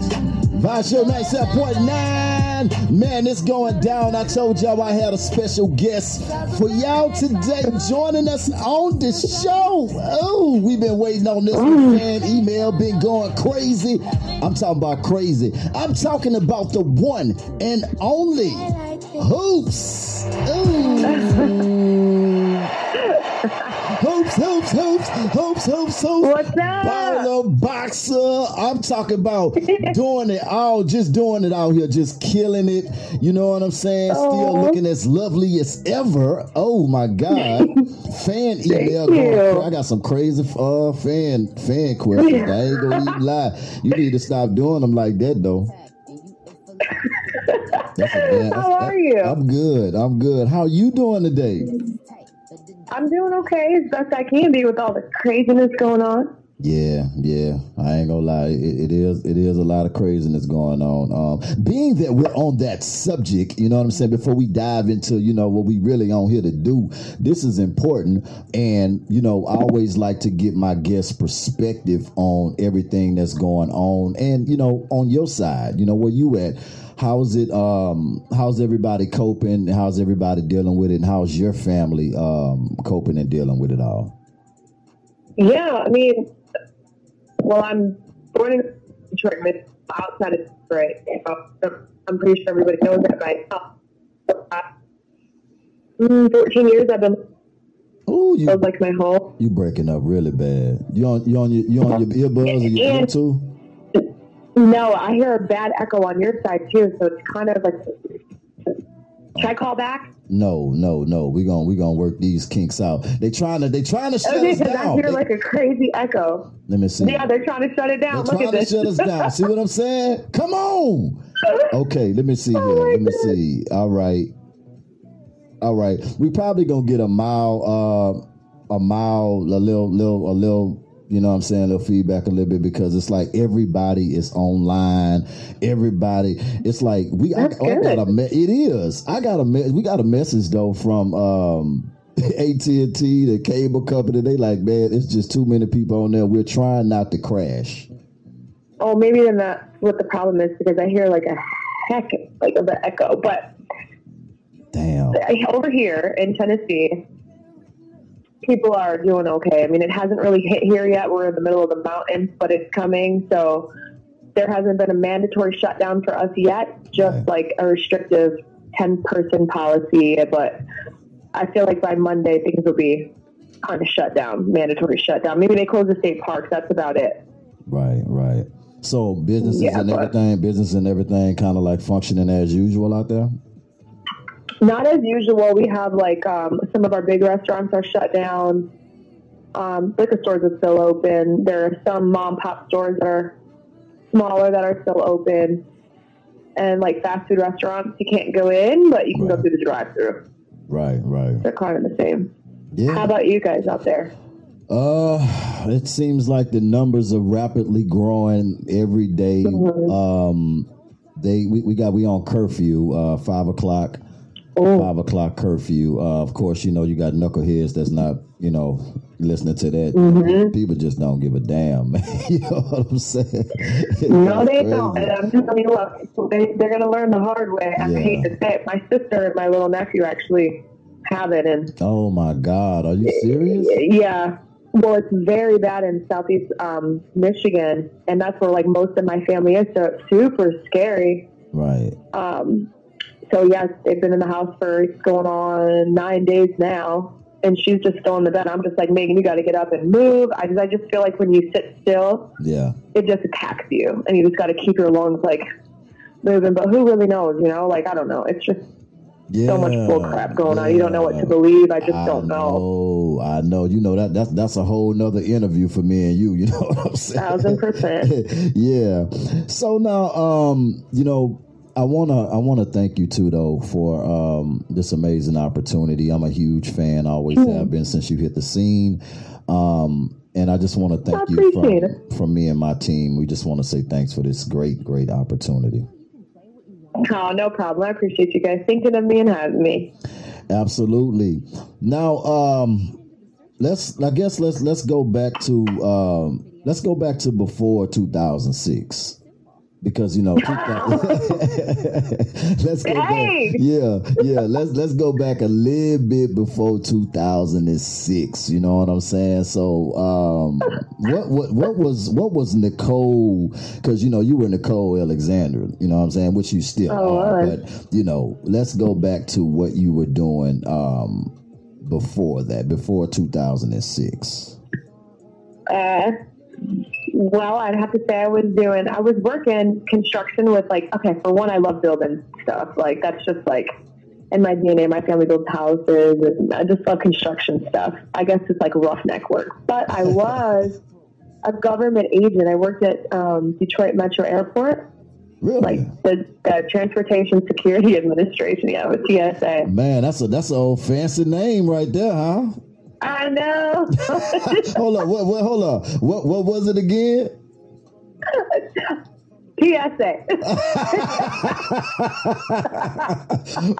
Vibe Show 97.9. Man, it's going down. I told y'all I had a special guest for y'all today joining us on the show. Oh, we've been waiting on this fan email, been going crazy. I'm talking about crazy. I'm talking about the one and only Hoopz. Hoopz. What's up? Baller, boxer. I'm talking about doing it all, just doing it out here, just killing it. You know what I'm saying? Still looking as lovely as ever. Oh my God. Fan email. I got some crazy fan questions. I ain't gonna even lie. You need to stop doing them like that though. How are you? I'm good. How you doing today? I'm doing okay as best I can be with all the craziness going on. Yeah. I ain't gonna lie. It is a lot of craziness going on. Being that we're on that subject, you know what I'm saying, before we dive into, you know, what we really on here to do, this is important. And, you know, I always like to get my guest's perspective on everything that's going on. And, you know, on your side, you know, where you at. How's it? How's everybody coping? How's everybody dealing with it? And how's your family coping and dealing with it all? Yeah, I mean, well, I'm born in Detroit, outside of Detroit. So I'm pretty sure everybody knows that by now. So 14 years I've been. Ooh, you like my home. You breaking up really bad. You on your earbuds or your Bluetooth? No, I hear a bad echo on your side too, so it's kind of like. Should I call back? No. We gonna work these kinks out. They trying to shut us down. I hear like a crazy echo. Let me see. Yeah, they're trying to shut it down. They're trying to shut us down. See what I'm saying? Come on. Okay, let me see here. Let me see. All right. We probably gonna get a little. You know what I'm saying? A little feedback a little bit because it's like everybody is online. Everybody. It's like we got a message though from AT&T, the cable company. They like, man, it's just too many people on there. We're trying not to crash. Oh, maybe then that's what the problem is because I hear like a heck like of the echo. But damn, over here in Tennessee, people are doing okay. I mean, it hasn't really hit here yet. We're in the middle of the mountains, but it's coming. So there hasn't been a mandatory shutdown for us yet, just like a restrictive 10-person policy. But I feel like by Monday, things will be kind of shut down, mandatory shutdown. Maybe they close the state parks. That's about it. Right. So business and everything kind of like functioning as usual out there? Not as usual. We have like some of our big restaurants are shut down. Liquor stores are still open. There are some mom pop stores that are smaller that are still open, and like fast food restaurants you can't go in, but you can go through the drive-through. Right. They're kind of the same. Yeah. How about you guys out there? It seems like the numbers are rapidly growing every day. Mm-hmm. We on curfew 5 o'clock. 5 o'clock curfew. Of course, you know, you got knuckleheads that's not, you know, listening to that. Mm-hmm. People just don't give a damn, man. You know what I'm saying? No, they don't. And I'm telling you, look, they're going to learn the hard way. I hate to say it. My sister and my little nephew actually have it. And oh, my God. Are you serious? Yeah. Well, it's very bad in southeast Michigan, and that's where, like, most of my family is, so it's super scary. Right. So, yes, they've been in the house for going on 9 days now, and she's just still in the bed. I'm just like, Megan, you got to get up and move. I just feel like when you sit still, it just attacks you, and you just got to keep your lungs, like, moving. But who really knows, you know? Like, I don't know. It's just so much bull crap going on. You don't know what to believe. I just don't know. I know. You know, that's a whole nother interview for me and you. You know what I'm saying? 1,000%. Yeah. So, now, you know, I wanna thank you too though for this amazing opportunity. I'm a huge fan, always have been since you hit the scene. And I just want to thank you from me and my team. We just want to say thanks for this great opportunity. Oh, no problem. I appreciate you guys thinking of me and having me. Absolutely. Now, let's go back to before 2006. because you know. Let's go back. Yeah. Let's go back a little bit before 2006. You know what I'm saying? So, what was Nicole? Because you know you were Nicole Alexander. You know what I'm saying? Which you still are. Right. But you know, let's go back to what you were doing before that, before 2006. Well, I'd have to say I was working construction with for one, I love building stuff. Like that's just like in my DNA, my family builds houses and I just love construction stuff. I guess it's like roughneck work, but I was a government agent. I worked at Detroit Metro Airport. Really? Like the Transportation Security Administration. Yeah, with TSA. Man, that's an old fancy name right there, huh? I know. Hold on. What was it again? PSA.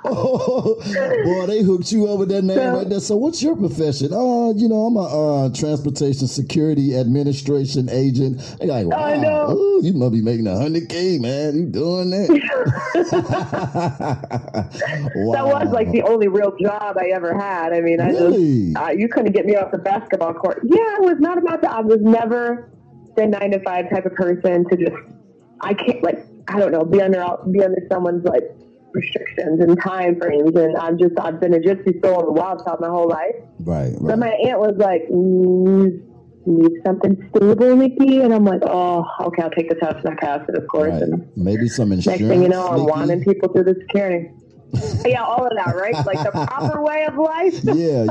Boy, they hooked you up with that name right there. So what's your profession? I'm a Transportation Security Administration agent. They're like, wow, I know. Ooh, you must be making $100K, man. You doing that? Wow. That was like the only real job I ever had. I mean, really? You couldn't get me off the basketball court. Yeah, I was not about that. I was never the 9-to-5 type of person to just. I can't, be under someone's, restrictions and time frames, and I've been a gypsy soul and a wild child my whole life. Right, right. But my aunt was like, you need something stable, Nikki? And I'm like, oh, okay, I'll take this house, and I passed it, of course. Right. And maybe some insurance, next thing you know, I'm wanting people through the security. Yeah, all of that, right? Like the proper way of life. Yeah.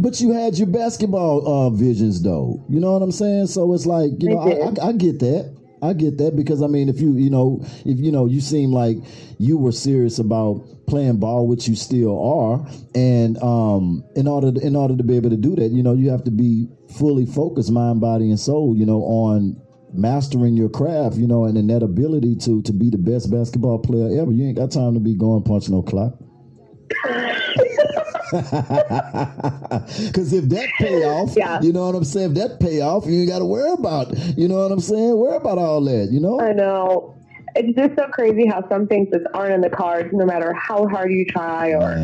But you had your basketball visions, though. You know what I'm saying? So it's like, you know, I get that. I get that because, I mean, if you you seem like you were serious about playing ball, which you still are, and in order to be able to do that, you know, you have to be fully focused, mind, body, and soul, you know, on mastering your craft, you know, and then that ability to be the best basketball player ever. You ain't got time to be going punch no clock. Because if that pay off, you know what I'm saying? If that pay off, you ain't got to worry about it. You know what I'm saying? Worry about all that, you know? I know. It's just so crazy how some things just aren't in the cards, no matter how hard you try or,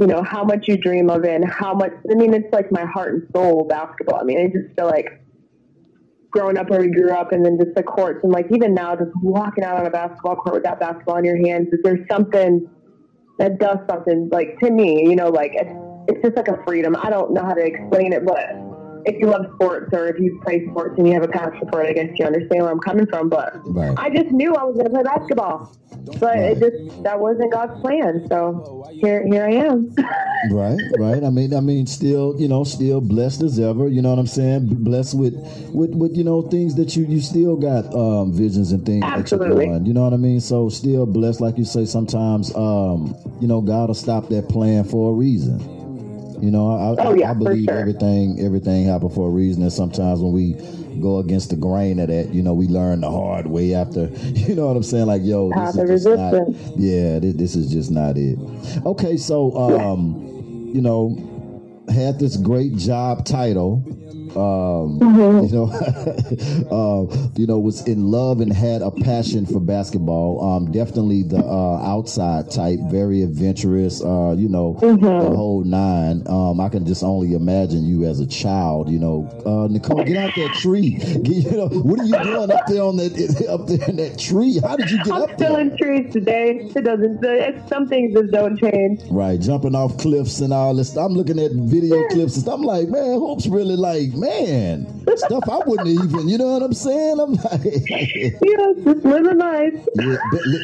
you know, how much you dream of it and how much. I mean, it's like my heart and soul basketball. I mean, I just feel like growing up where we grew up and then just the courts. And, like, even now, just walking out on a basketball court with that basketball in your hands, is there something that does something, like, to me, you know, like, it's just like a freedom. I don't know how to explain it, but if you love sports or if you play sports and you have a passion for it, I guess you understand where I'm coming from. But right. I just knew I was going to play basketball. But that wasn't God's plan. So here I am. Right. I mean, still blessed as ever. You know what I'm saying? Blessed with you know, things that you still got visions and things. Absolutely. That you're doing. You know what I mean? So still blessed, like you say. Sometimes, you know, God will stop that plan for a reason. You know, I believe for sure. Everything happened for a reason. And sometimes when we go against the grain of that, you know, we learn the hard way after, you know what I'm saying? Like, yo, this is just not it. Okay. So, you know, had this great job title, you know, was in love and had a passion for basketball. Definitely the outside type, very adventurous, you know, the whole nine. I can just only imagine you as a child, you know. Nicole, get out that tree. You know, what are you doing up there in that tree? How did you get up there? I'm still in trees today. Some things just don't change. Right, jumping off cliffs and all this. I'm looking at video clips and I'm like, man, Hoopz really like. Man, stuff I wouldn't even, you know what I'm saying? I'm like, yeah, just living life. Yeah,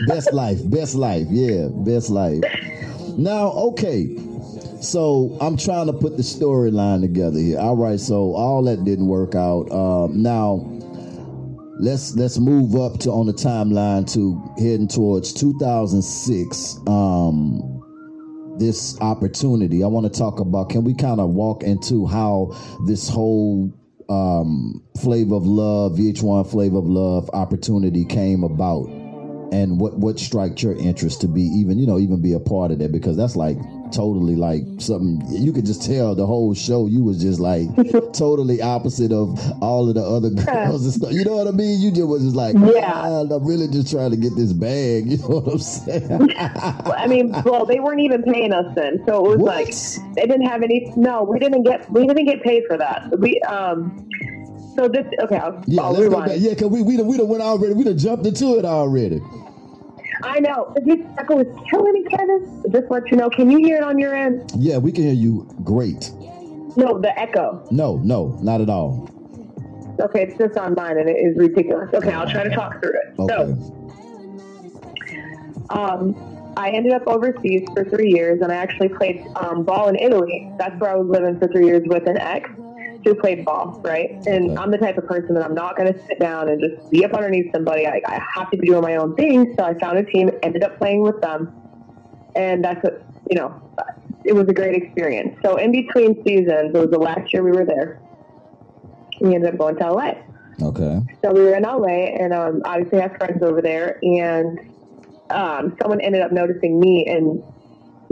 best life. Yeah, best life. Now, okay, so I'm trying to put the storyline together here. All right, so all that didn't work out. Now, let's move up to on the timeline to heading towards 2006. This opportunity I want to talk about. Can we kind of walk into how this whole Flavor of Love, VH1 Flavor of Love opportunity came about, and what struck your interest to be even, you know, even be a part of that? Because that's like totally like something you could just tell the whole show you was just like totally opposite of all of the other girls and stuff. You know what I mean? You just was just like, I'm really just trying to get this bag. You know what I'm saying? well, they weren't even paying us then, so it was like they didn't have any. No, we didn't get paid for that. Because we done jumped into it already. I know. This echo is killing me, Kevin. Just let you know. Can you hear it on your end? Yeah, we can hear you. Great. No, the echo. No, not at all. Okay, it's just on mine, and it is ridiculous. Okay, I'll try to talk through it. Okay. So, I ended up overseas for 3 years, and I actually played ball in Italy. That's where I was living for 3 years with an ex who played ball, right? And I'm the type of person that I'm not going to sit down and just be up underneath somebody. I have to be doing my own thing. So I found a team, ended up playing with them. And that's what, you know, it was a great experience. So in between seasons, it was the last year we were there. We ended up going to LA. Okay. So we were in LA, and obviously I have friends over there. And someone ended up noticing me and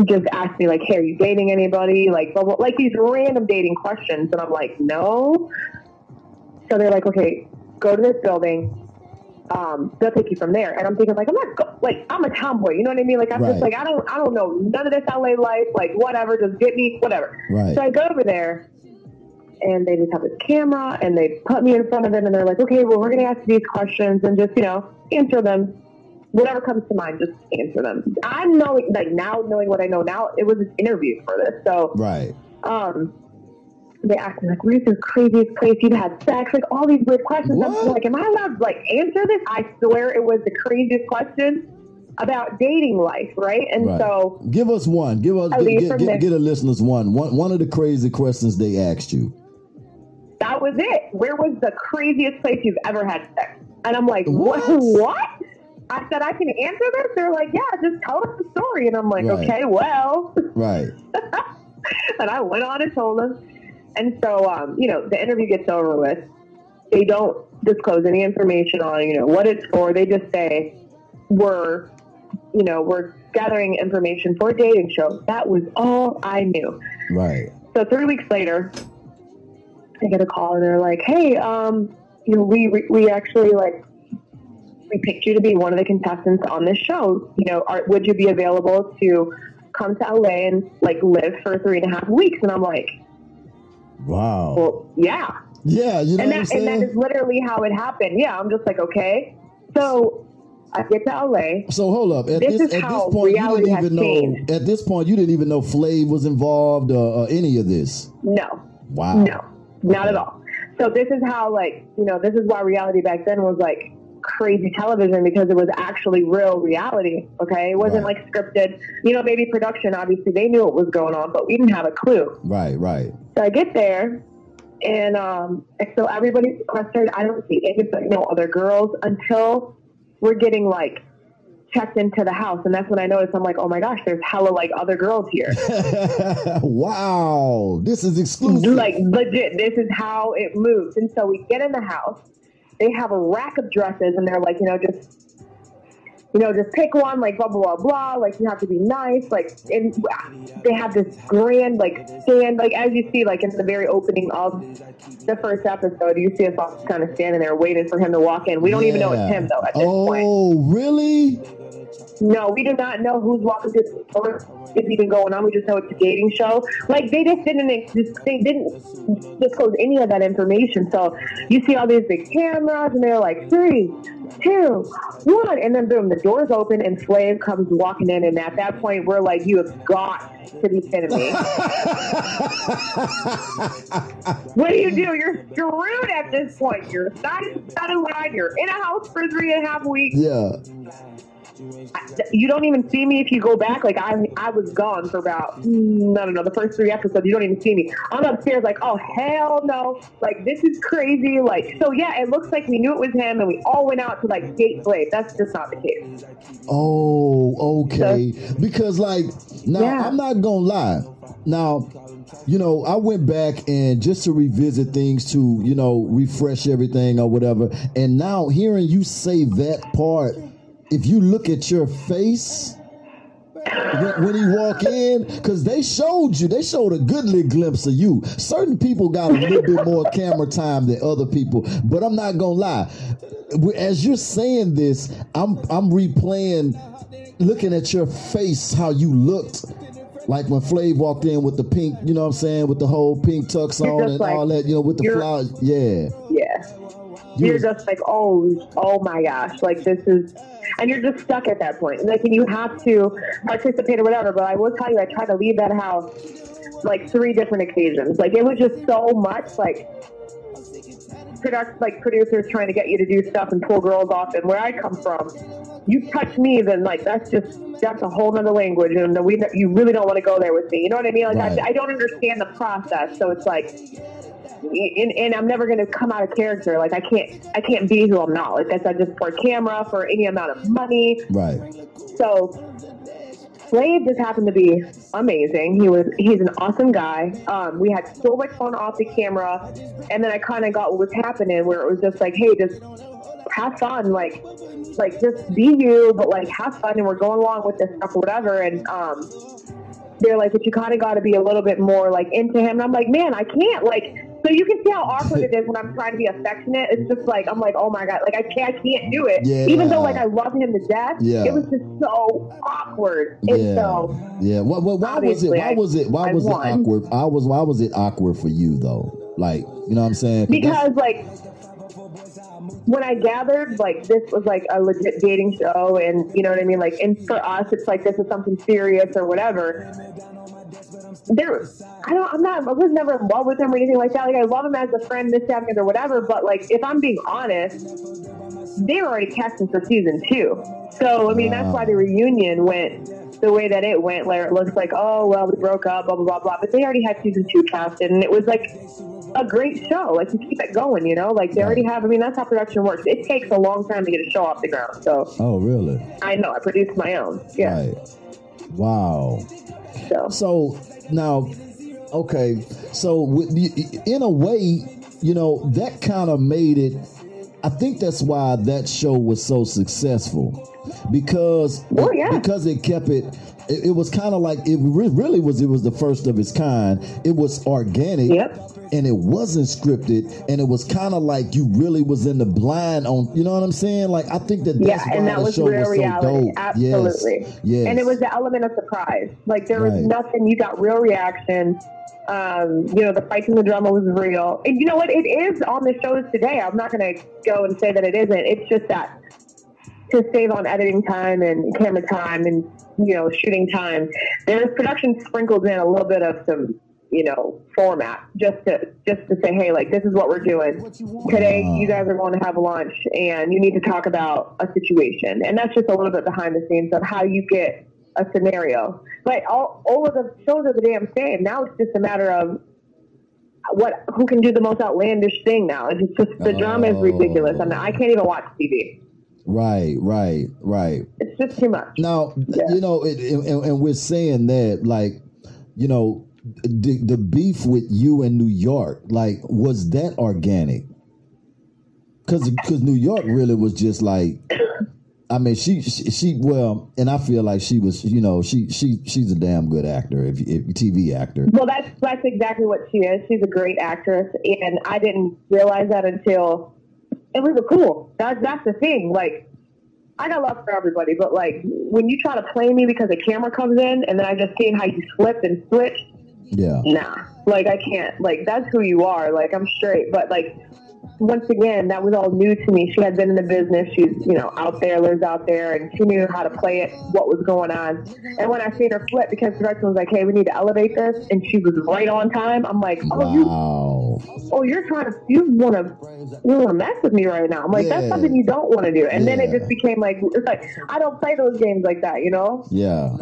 just asked me, like, hey, are you dating anybody? Like, blah, blah, like these random dating questions. And I'm like, no. So they're like, okay, go to this building. They'll take you from there. And I'm thinking, like, I'm a tomboy. You know what I mean? Like, I'm just like, I don't know none of this LA life. Like, whatever, just get me, whatever. Right. So I go over there, and they just have this camera, and they put me in front of them, and they're like, okay, well, we're going to ask these questions and just, you know, answer them. Whatever comes to mind, just answer them. I'm knowing, like, now, knowing what I know now, it was an interview for this. So, they asked me, like, where's the craziest place you've had sex? Like, all these weird questions. I'm like, am I allowed to, like, answer this? I swear it was the craziest question about dating life, right? And so, give us one. Give a listener's one of the crazy questions they asked you. That was it. Where was the craziest place you've ever had sex? And I'm like, what? I said, I can answer this? They're like, yeah, just tell us the story. And I'm like, okay, well. Right. And I went on and told them. And so, you know, the interview gets over with. They don't disclose any information on, you know, what it's for. They just say, we're gathering information for a dating show. That was all I knew. Right. So 3 weeks later, I get a call, and they're like, hey, you know, we actually, like, we picked you to be one of the contestants on this show. You know, would you be available to come to LA and, like, live for 3.5 weeks? And I'm like, wow. Well, yeah. Yeah, you know what I'm saying? And that is literally how it happened. Yeah, I'm just like, okay. So I get to LA. So hold up. At this point, you didn't even know Flav was involved or any of this. No. Wow. No, not at all. So this is how, like, you know, this is why reality back then was, like, crazy television, because it was actually real reality. Okay, it wasn't like scripted. You know, maybe production, obviously they knew what was going on, but we didn't have a clue. Right. So I get there, and so everybody's sequestered. I don't see anybody, no other girls, until we're getting, like, checked into the house, and that's when I noticed. I'm like, oh my gosh, there's hella, like, other girls here. Wow, this is exclusive. Like, legit, this is how it moves. And so we get in the house. They have a rack of dresses, and they're like, just pick one, like, blah, blah, blah, blah. Like, you have to be nice. Like, and they have this grand, like, stand, like, as you see, like, in the very opening of the first episode, you see us all kind of standing there waiting for him to walk in. We don't even know it's him, though, at this point. Oh, really? No, we do not know who's walking through the door, what's even going on. We just know it's a dating show. Like, they didn't disclose any of that information. So you see all these big cameras, and they're like, 3, 2, 1, and then boom, the doors open, and Flav comes walking in, and at that point, we're like, you have got to be kidding me. What do you do? You're screwed at this point. You're not in line. You're in a house for 3.5 weeks. Yeah. You don't even see me if you go back. Like, I was gone for about, the first 3 episodes. You don't even see me. I'm upstairs like, oh, hell no. Like, this is crazy. Like, so, yeah, it looks like we knew it was him, and we all went out to, like, date Blade. That's just not the case. Oh, okay. So, because, like, now, I'm not going to lie. Now, you know, I went back and just to revisit things to, you know, refresh everything or whatever. And now hearing you say that part, if you look at your face, when he walk in, because they showed you, they showed a good little glimpse of you. Certain people got a little bit more camera time than other people, but I'm not gonna lie. As you're saying this, I'm replaying, looking at your face, how you looked. Like when Flav walked in with the pink, you know what I'm saying, with the whole pink tux on and like, all that, you know, with the flowers. Yeah. Yeah. You're just like, oh my gosh, like this is, and you're just stuck at that point. Like, and you have to participate or whatever, but I will tell you, I tried to leave that house like 3 different occasions. Like, it was just so much, like, producers trying to get you to do stuff and pull girls off. And where I come from, you touch me, then like that's a whole nother language, and you really don't want to go there with me. You know what I mean? Like right. I don't understand the process, so it's like, and I'm never going to come out of character. Like I can't be who I'm not. Like that's just for camera, for any amount of money. Right. So Flav just happened to be amazing. He's an awesome guy. We had so much fun off the camera, and then I kind of got what was happening, where it was just like, hey, just have fun, like just be you, but like have fun, and we're going along with this stuff or whatever. And they're like, but you kind of got to be a little bit more like into him. And I'm like, man, I can't. Like, so you can see how awkward it is when I'm trying to be affectionate. It's just like, I'm like, oh my God, like I can't do it. Yeah. Even though like I love him to death, yeah. It was just so awkward. And yeah. So yeah. Well, why was it awkward? Why was it awkward for you though? Like, you know what I'm saying? Because like, when I gathered, like, this was like a legit dating show, and you know what I mean? Like, and for us, it's like, this is something serious or whatever. I was never in love with him or anything like that. Like, I love him as a friend, this, that, and or whatever, but like, if I'm being honest, they were already casting for season 2. So, I mean, that's why the reunion went the way that it went, where it looks like, oh, well, we broke up, blah, blah, blah, blah. But they already had season 2 casted, and it was like a great show. Like, you keep it going, you know? Like, they already have, I mean, that's how production works. It takes a long time to get a show off the ground, so. Oh, really? I know. I produced my own. Yeah. Right. Wow. So now, okay. So, in a way, you know, that kind of made it, I think that's why that show was so successful. Because it kept it. It was kind of like, it was the first of its kind. It was organic, and it wasn't scripted, and it was kind of like you really was in the blind on, you know what I'm saying? Like, I think that that's why that the was show real was so reality. Dope. Absolutely. Yes. And it was the element of surprise. Like, there was nothing, you got real reaction. You know, the fights and the drama was real. And you know what? It is on the shows today. I'm not going to go and say that it isn't. It's just that to save on editing time and camera time and, you know, shooting time, there's production sprinkled in a little bit of some, you know, format just to say, hey, like, this is what we're doing today. You guys are going to have lunch and you need to talk about a situation. And that's just a little bit behind the scenes of how you get a scenario. But all of the shows are the damn same. Now it's just a matter of who can do the most outlandish thing now. It's just the drama is ridiculous. I can't even watch TV. Right. It's just too much. Now, you know, and we're saying that, like, you know, the beef with you in New York, like, was that organic? Because New York really was just like, I mean, she well, and I feel like she was, you know, she's a damn good actor, if TV actor. Well, that's exactly what she is. She's a great actress, and I didn't realize that until. It was cool. That's the thing. Like, I got love for everybody, but like, when you try to play me because the camera comes in, and then I just seen how you flipped and switched. Yeah. Nah. Like, I can't. Like, that's who you are. Like, I'm straight. But like, once again, that was all new to me. She had been in the business. She's, you know, out there, lives out there, and she knew how to play it, what was going on. And when I seen her flip, because production was like, hey, we need to elevate this, and she was right on time, I'm like, you want to mess with me right now. I'm like, that's something you don't want to do. And then it just became like, it's like, I don't play those games like that, you know? Yeah.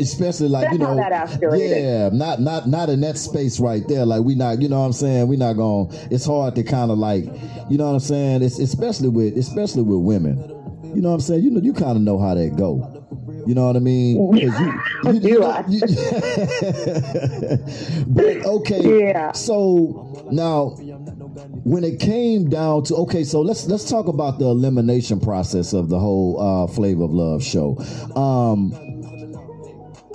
Especially like, that's, you know, that not in that space right there. Like, we not, you know what I'm saying? We not going, it's hard to kind of like, you know what I'm saying? It's especially with women, you know what I'm saying? You know, you kind of know how that go. You know what I mean? But okay. Yeah. So now, when it came down to, okay, so let's talk about the elimination process of the whole Flavor of Love show.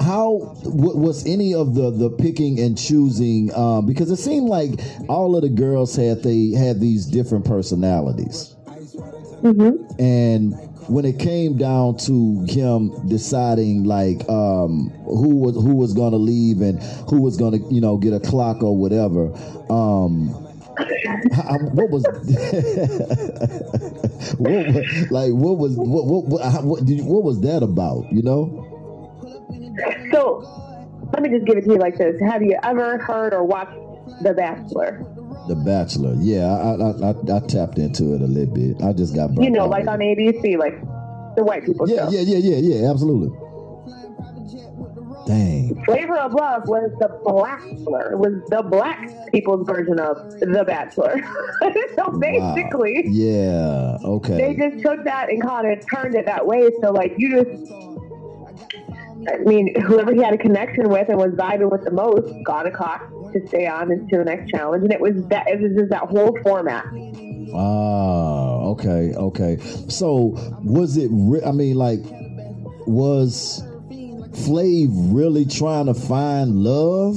How was any of the picking and choosing? Because it seemed like all of the girls had these different personalities. Mm-hmm. And when it came down to him deciding like who was going to leave and who was going to, you know, get a clock or whatever, what was that about, you know? So, let me just give it to you like this. Have you ever heard or watched The Bachelor? The Bachelor, yeah. I tapped into it a little bit. I just got burnt. You know, like on ABC, like the white people show. Yeah, absolutely. Dang. Flavor of Love was the Bachelor. It was the black people's version of The Bachelor. So basically, wow. Yeah, okay. They just took that and kind of turned it that way. So like you just... I mean, whoever he had a connection with and was vibing with the most got a clock to stay on into the next challenge, and it was just that whole format. Ah, okay. So was it? Was Flav really trying to find love?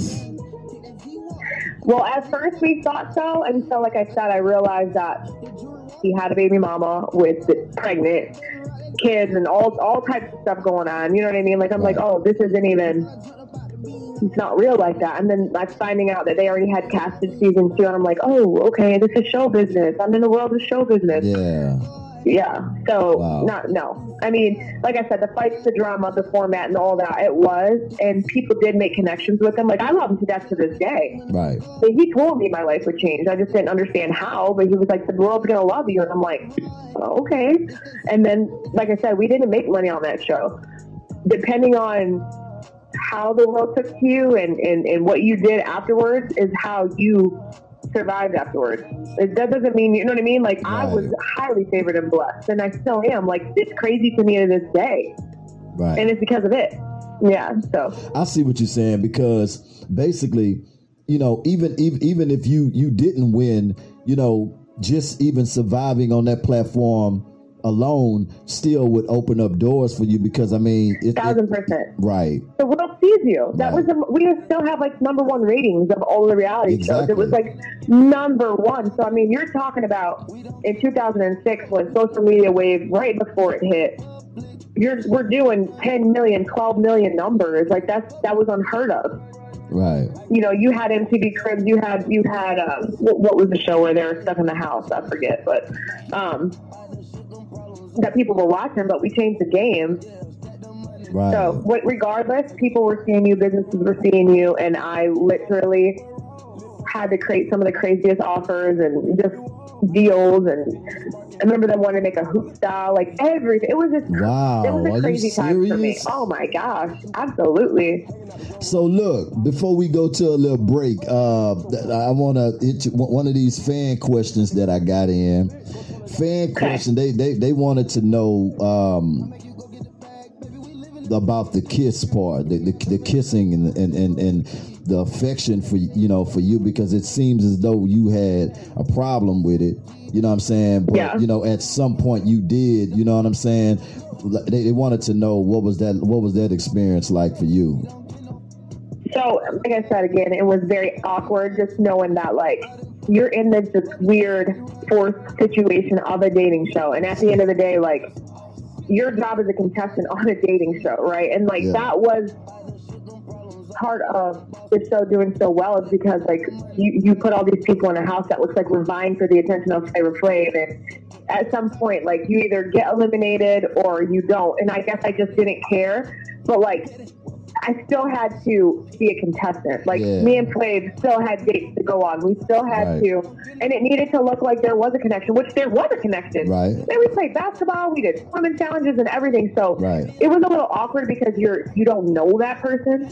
Well, at first we thought so, and so like I said, I realized that he had a baby mama with pregnant kids and all types of stuff going on, you know what I mean? Like I'm like, oh, this isn't even, it's not real like that. And then I'm finding out that they already had casted season 2, and I'm like, oh, okay, this is show business. I'm in the world of show business. Yeah. So wow. No. I mean, like I said, the fights, the drama, the format, and all that. It was, and people did make connections with him. Like I love him to death to this day. Right. But he told me my life would change. I just didn't understand how. But he was like, "The world's gonna love you," and I'm like, oh, "Okay." And then, like I said, we didn't make money on that show. Depending on how the world took to you and what you did afterwards is how you survived afterwards. That doesn't mean, you know what I mean? Like right. I was highly favored and blessed, and I still am. Like it's crazy to me to this day, right? And it's because of it. Yeah. So I see what you're saying, because basically, you know, even if you didn't win, you know, just even surviving on that platform alone still would open up doors for you, because I mean, 1,000%. Right. The world sees you. That right. We still have like #1 ratings of all the reality shows. It was like #1. So I mean, you're talking about in 2006 when social media wave right before it hit. We're doing 10 million, 12 million numbers. Like that was unheard of. Right. You know, you had MTV Cribs. You had what was the show where they were stuck in the house? I forget, but that people were watching, but we changed the game. Right. So, regardless, people were seeing you, businesses were seeing you, and I literally had to create some of the craziest offers and just deals. And I remember they wanted to make a hoop style, like everything. It was just wow. It was a crazy time for me. Oh my gosh, absolutely. So look, before we go to a little break, I want to hit you one of these fan questions that I got in. Fan question. They wanted to know about the kiss part, the kissing and the affection for you, because it seems as though you had a problem with it. You know what I'm saying? But yeah. You know, at some point you did. You know what I'm saying? They wanted to know what was that experience like for you. So like I said again, it was very awkward, just knowing that like you're in this weird forced situation of a dating show, and at the end of the day, like your job as a contestant on a dating show, right? And like that was part of the show doing so well, is because like you put all these people in a house that looks like we're vying for the attention of Flavor Flav, and at some point like you either get eliminated or you don't. And I guess I just didn't care, but like I still had to be a contestant. Like me and Flav still had dates to go on. We still had to, and it needed to look like there was a connection, which there was a connection. Right. And we played basketball. We did swimming challenges and everything. So it was a little awkward because you don't know that person.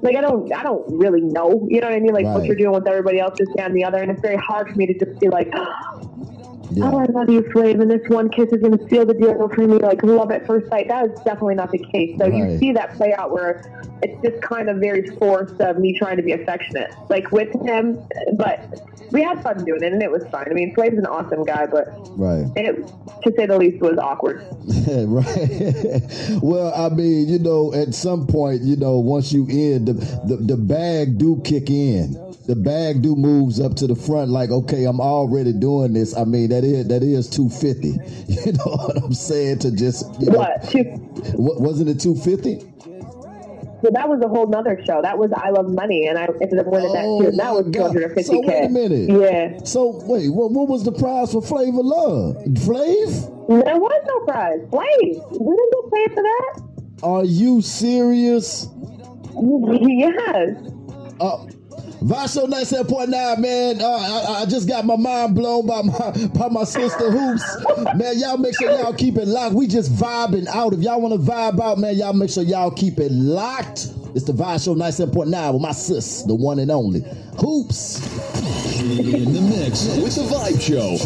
Like I don't really know. You know what I mean? Like what you're doing with everybody else, just down the other, and it's very hard for me to just be like. Yeah. Oh, I love you, Flav, and this one kiss is going to seal the deal for me, like love at first sight. That is definitely not the case. So you see that play out where it's just kind of very forced of me trying to be affectionate, like with him. But we had fun doing it, and it was fun. I mean, Flav's an awesome guy, but it, to say the least, was awkward. Well, I mean, you know, at some point, you know, once you end, the bag do kick in. The bag do moves up to the front like, okay, I'm already doing this. I mean, that is 250. You know what I'm saying? To just wasn't it 250? Well, that was a whole nother show. That was I Love Money, and I ended up winning that too. That was 250K. So wait a minute. Yeah. So wait, what was the prize for Flavor of Love? Flav? There was no prize. Flav. We didn't get paid for that. Are you serious? Yes. Vibe Show 97.9, man. I just got my mind blown by my sister Hoopz. Man, y'all make sure y'all keep it locked. We just vibing out. If y'all want to vibe out, man, y'all make sure y'all keep it locked. It's the Vibe Show 97.9 with my sis, the one and only Hoopz. In the mix with the Vibe Show.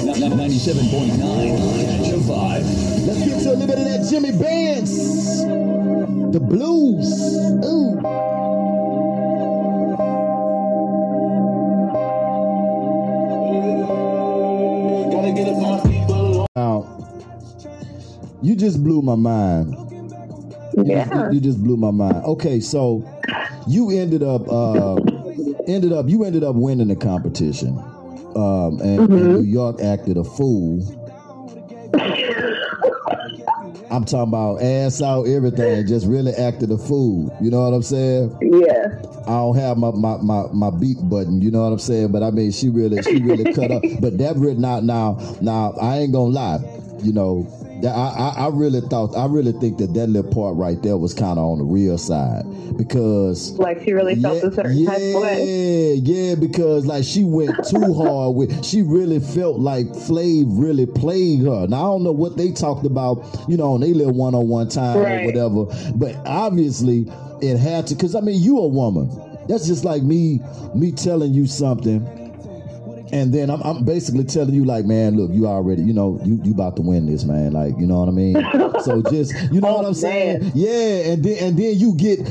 97.9. Catch a vibe. Let's get to a little bit of that Jimmy Banks. The blues. Ooh. You just blew my mind. You just blew my mind. Okay, so you ended up winning the competition, and New York acted a fool. I'm talking about ass out, everything, just really acted a fool. You know what I'm saying? Yeah. I don't have my beat button, you know what I'm saying? But I mean, she really cut up. But that really, now, I ain't gonna lie, you know, I really think that little part right there was kind of on the real side, because like she really felt a certain type of way. Yeah, because like she went too hard with. She really felt like Flav really played her. Now I don't know what they talked about, you know, on their little one-on-one time or whatever. But obviously it had to, because I mean, you a woman. That's just like me telling you something. And then I'm basically telling you, like, man, look, you already, you know, you about to win this, man. Like, you know what I mean? So just, you know what I'm saying? Man. Yeah. And then you get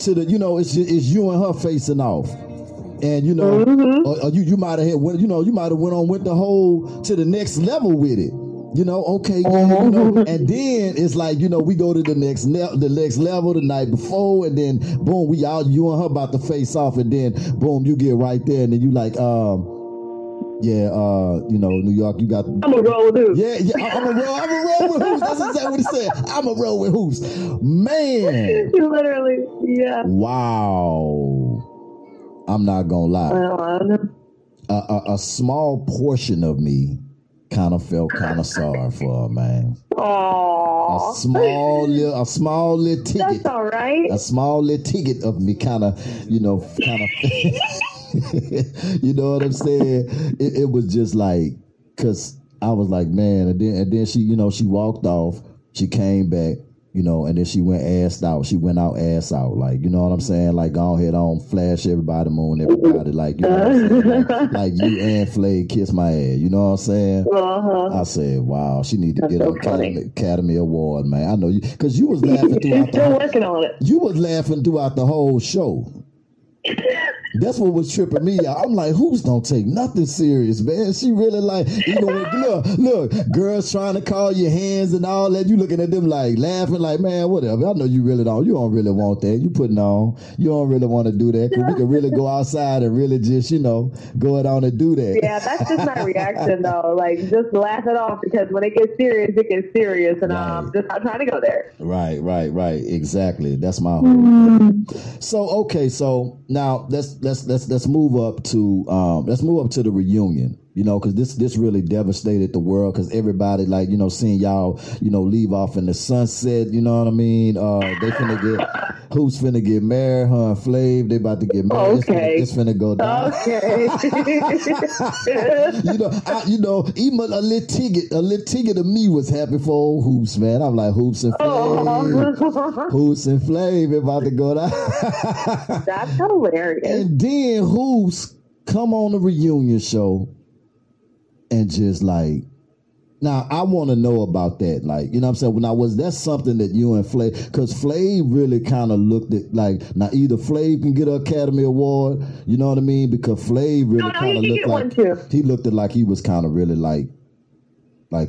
to the, you know, it's you and her facing off. And, you know, or you might have, you know, you might have went on with the whole to the next level with it. You know, okay, yeah, you know, and then it's like, you know, we go to the next level the night before, and then boom, we all, you and her about to face off, and then boom, you get right there, and then you like, you know, New York, you got. I'm a roll with Hoopz. Yeah, I'm a roll with Hoopz. That's exactly what he said. I'm a roll with Hoopz, man. Literally, yeah. Wow, I'm not gonna lie. A small portion of me kind of felt kind of sorry for her, man. Aww. A small little ticket. That's all right. A small little ticket of me, kind of. You know what I'm saying? It was just like, because I was like, man, and then she, you know, she walked off, she came back, you know, and then she went ass out. She went out ass out, like, you know what I'm saying? Like, go ahead on, flash everybody, moon everybody, like, you know what I'm saying? Like you and Flav kiss my ass, you know what I'm saying? I said, wow, she need to get an Academy Award, man. I know you, because you was laughing throughout the whole, working on it. You was laughing throughout the whole show. That's what was tripping me out. I'm like, Hoopz don't take nothing serious, man. She really like, you know, look, girls trying to call your hands and all that. You looking at them like laughing, like, man, whatever. I know you really don't. You don't really want that. You putting on. You don't really want to do that. Cause we can really go outside and really just, you know, go it on and do that. Yeah, that's just my reaction though. Like, just laugh it off, because when it gets serious, and I'm just not trying to go there. Right. Exactly. That's my whole. Mm-hmm. So okay, so now let's move up to the reunion, you know, because this really devastated the world, because everybody, like, you know, seeing y'all, you know, leave off in the sunset, you know what I mean? They finna get married, her and Flav, they about to get married. Okay. It's finna go down. Okay. You know, even a little ticket of me was happy for old Hoopz, man. I'm like, Hoopz and Flav. Oh. Hoopz and Flav about to go down. That's hilarious. And then Hoopz come on the reunion show and just like, now I want to know about that. Like, you know what I'm saying? Now, was that something that you and Flav, because Flav really kind of looked at, like, now either Flav can get an Academy Award, you know what I mean? Because Flav really kind of looked like, he looked at like he was kind of really like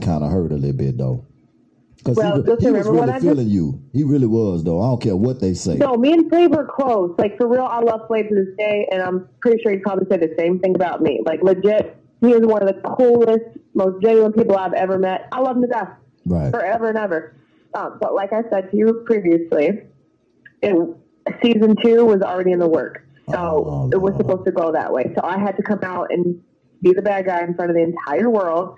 kind of hurt a little bit though. Because well, he was really feeling you. He really was, though. I don't care what they say. No, me and Flav are close. Like, for real, I love Flav to this day, and I'm pretty sure he probably said the same thing about me. Like, legit, he is one of the coolest, most genuine people I've ever met. I love him to death. Right. Forever and ever. But like I said to you previously, season 2 was already in the works. So it was supposed to go that way. So I had to come out and be the bad guy in front of the entire world.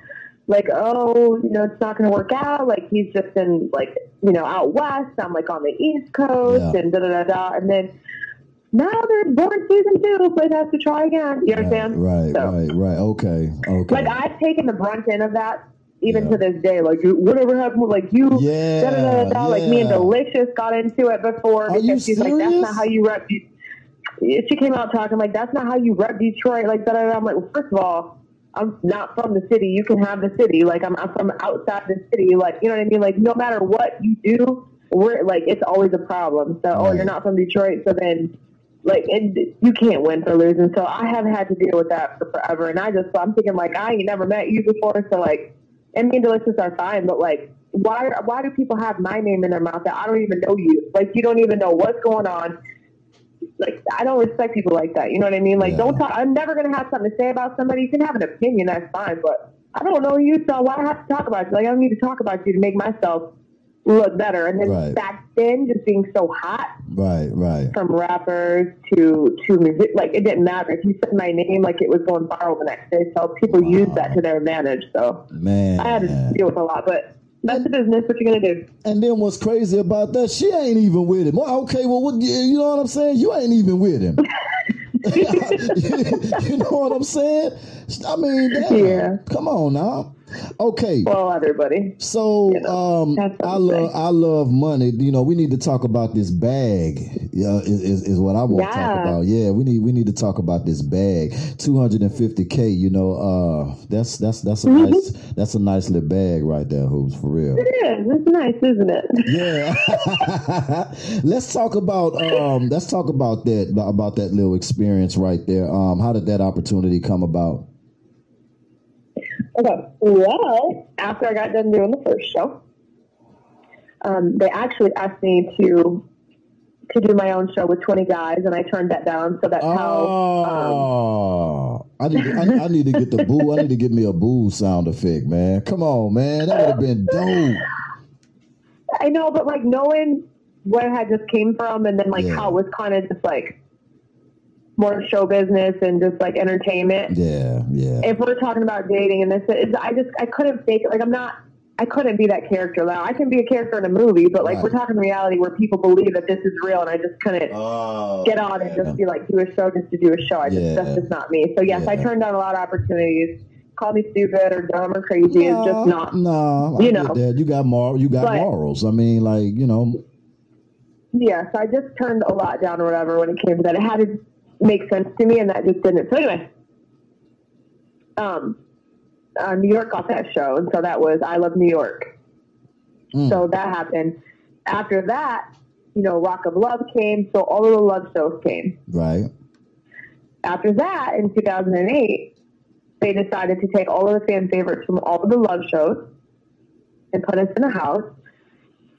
Like, oh, you know, it's not going to work out. Like, he's just in, like, you know, out west. I'm, like, on the East Coast and da-da-da-da. And then, now they're born season 2, but it has to try again. You understand? Right, right. Okay. Like, I've taken the brunt end of that even to this day. Like, whatever happened, like, you, da-da-da-da-da. Like, me and Delicious got into it before. Because she's like, that's not how you rep. She came out talking, like, that's not how you rep Detroit. Like, da-da-da. I'm like, well, first of all, I'm not from the city. You can have the city. Like, I'm from outside the city. Like, you know what I mean? Like, no matter what you do, we're like, it's always a problem. So, oh, you're not from Detroit. So then, like, you can't win for losing. So I have had to deal with that for forever. And I'm thinking, like, I ain't never met you before. So, like, and me and Delicious are fine. But, like, why do people have my name in their mouth that I don't even know you? Like, you don't even know what's going on. Like, I don't respect people like that. You know what I mean? Like, don't talk. I'm never going to have something to say about somebody. You can have an opinion. That's fine. But I don't know you, so why do I have to talk about you? Like, I don't need to talk about you to make myself look better. And then back then, just being so hot. From rappers to music. Like, it didn't matter. If you said my name, like, it was going viral the next day. So people used that to their advantage. So I had to deal with a lot. But that's the business. What you gonna do? And then what's crazy about that? She ain't even with him. Okay, well, you know what I'm saying? You ain't even with him. You know what I'm saying? I mean, come on now. Okay. Well, everybody. So, you know, I love money. You know, we need to talk about this bag. Is what I want to talk about. Yeah, we need to talk about this bag. $250K. You know, that's a nice little bag right there, Hoopz, for real. It is. It's nice, isn't it? Yeah. Let's talk about that little experience right there. How did that opportunity come about? Okay, well, after I got done doing the first show, they actually asked me to do my own show with 20 guys, and I turned that down. So that's how. I need to get the boo. I need to get me a boo sound effect, man. Come on, man. That would have been dope. I know, but like knowing where I just came from, and then like how it was kind of just like more show business and just like entertainment. Yeah. If we're talking about dating and this, I couldn't fake it. Like I couldn't be that character. Now I can be a character in a movie, but like we're talking reality where people believe that this is real, and I just couldn't get on and just be like do a show just to do a show. That's just not me. So yes, I turned down a lot of opportunities. Call me stupid or dumb or crazy. It's just not. No, you know that you got morals. I mean, like you know. Yeah, so I just turned a lot down or whatever when it came to that. It had to make sense to me, and that just didn't. So anyway, New York got that show, and so that was I Love New York. So that happened. After that, you know, Rock of Love came, so all of the love shows came. Right. After that, in 2008, they decided to take all of the fan favorites from all of the love shows and put us in a house.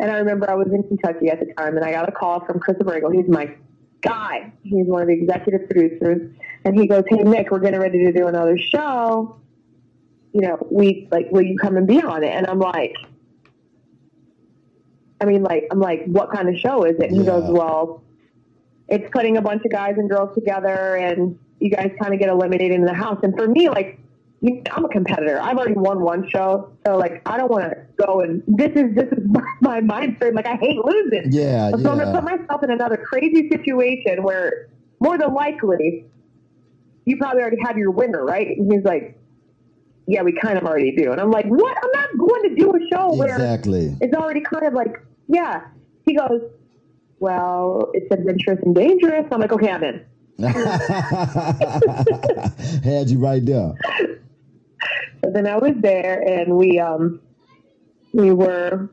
And I remember I was in Kentucky at the time, and I got a call from Chris Obringell. He's my guy. He's one of the executive producers, and he goes, "Hey Nick, we're getting ready to do another show. You know, will you come and be on it?" And I'm like, what kind of show is it? And he goes, "Well, it's putting a bunch of guys and girls together, and you guys kind of get eliminated in the house." And for me, like, I'm a competitor. I've already won one show, so like I don't want to go and this is my mind frame. Like I hate losing. So I'm gonna put myself in another crazy situation where more than likely you probably already have your winner, right? And he's like, "Yeah, we kind of already do." And I'm like, "What? I'm not going to do a show where it's already kind of like He goes, "Well, it's adventurous and dangerous." I'm like, "Okay, I'm in." Had you right there. But then I was there, and we were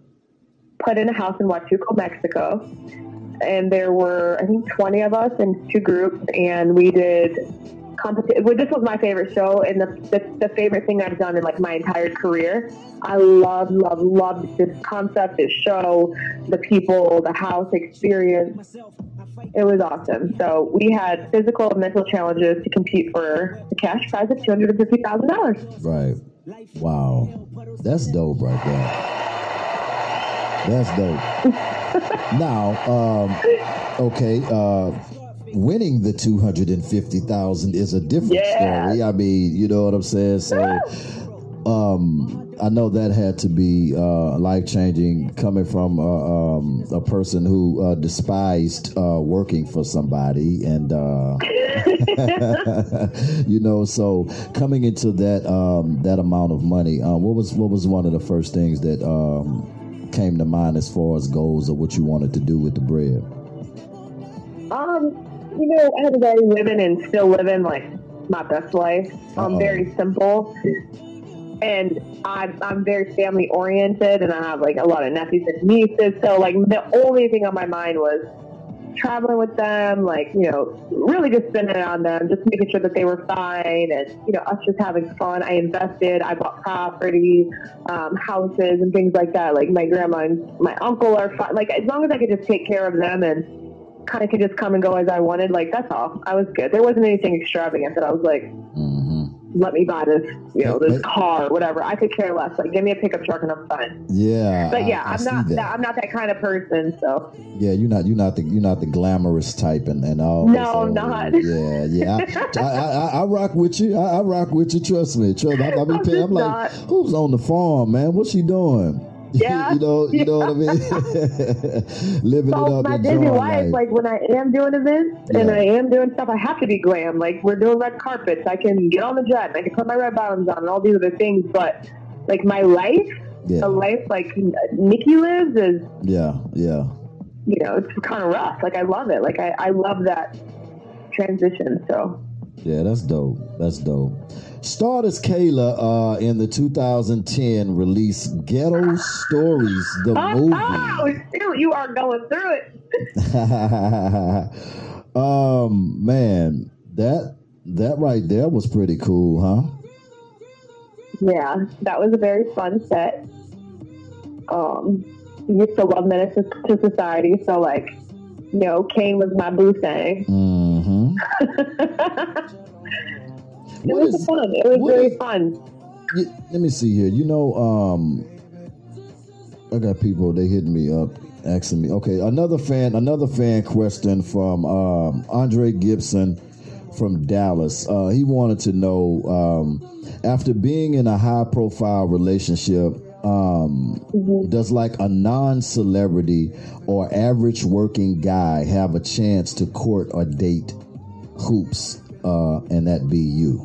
put in a house in Huatulco, Mexico, and there were, I think, 20 of us in two groups, and we did competition. Well, this was my favorite show, and the favorite thing I've done in, like, my entire career. I loved this concept, this show, the people, the house experience. It was awesome. So we had physical and mental challenges to compete for the cash prize of $250,000. Right. Wow. That's dope right there. That's dope. Now, okay, winning the $250,000 is a different story. I mean, you know what I'm saying? So I know that had to be life-changing, coming from a person who despised working for somebody. And, you know, so coming into that that amount of money, what was one of the first things that came to mind as far as goals or what you wanted to do with the bread? You know, I had already living and still living, like, my best life. I'm very simple. And I'm very family oriented, and I have, like, a lot of nephews and nieces. So, like, the only thing on my mind was traveling with them, like, you know, really just spending it on them, just making sure that they were fine, and, you know, us just having fun. I invested. I bought property, houses, and things like that. Like, my grandma and my uncle are fine. Like, as long as I could just take care of them and kind of could just come and go as I wanted, like, that's all. I was good. There wasn't anything extravagant that I was like, let me buy this, you know, this car, whatever. I could care less. Like, give me a pickup truck and I'm fine. Yeah, but yeah, I'm not that kind of person. So yeah, you're not the glamorous type and all. No, I'm not. Yeah, yeah. I rock with you. I rock with you. Trust me. I'm like, who's on the farm, man? What's she doing? Yeah, you know what I mean. Living so it up. My busy life, like when I am doing events and I am doing stuff, I have to be glam. Like, we're doing red carpets, I can get on the jet, and I can put my red bottoms on, and all these other things. But like my life, the life like Nikki lives is, you know, it's kind of rough. Like, I love it. Like I love that transition. So yeah, that's dope. That's dope. Starters Kayla in the 2010 release Ghetto Stories, the movie. Oh, you are going through it. Man, that right there was pretty cool, huh? Yeah, that was a very fun set. You used to love Menace to Society, so, like, you know, Kane was my boo-sang. Mm-hmm. It was really fun. Let me see here. You know, I got people, they hitting me up, asking me. Okay, another fan question from Andre Gibson from Dallas. He wanted to know, after being in a high-profile relationship, does like a non-celebrity or average working guy have a chance to court or date Hoopz? And that be you.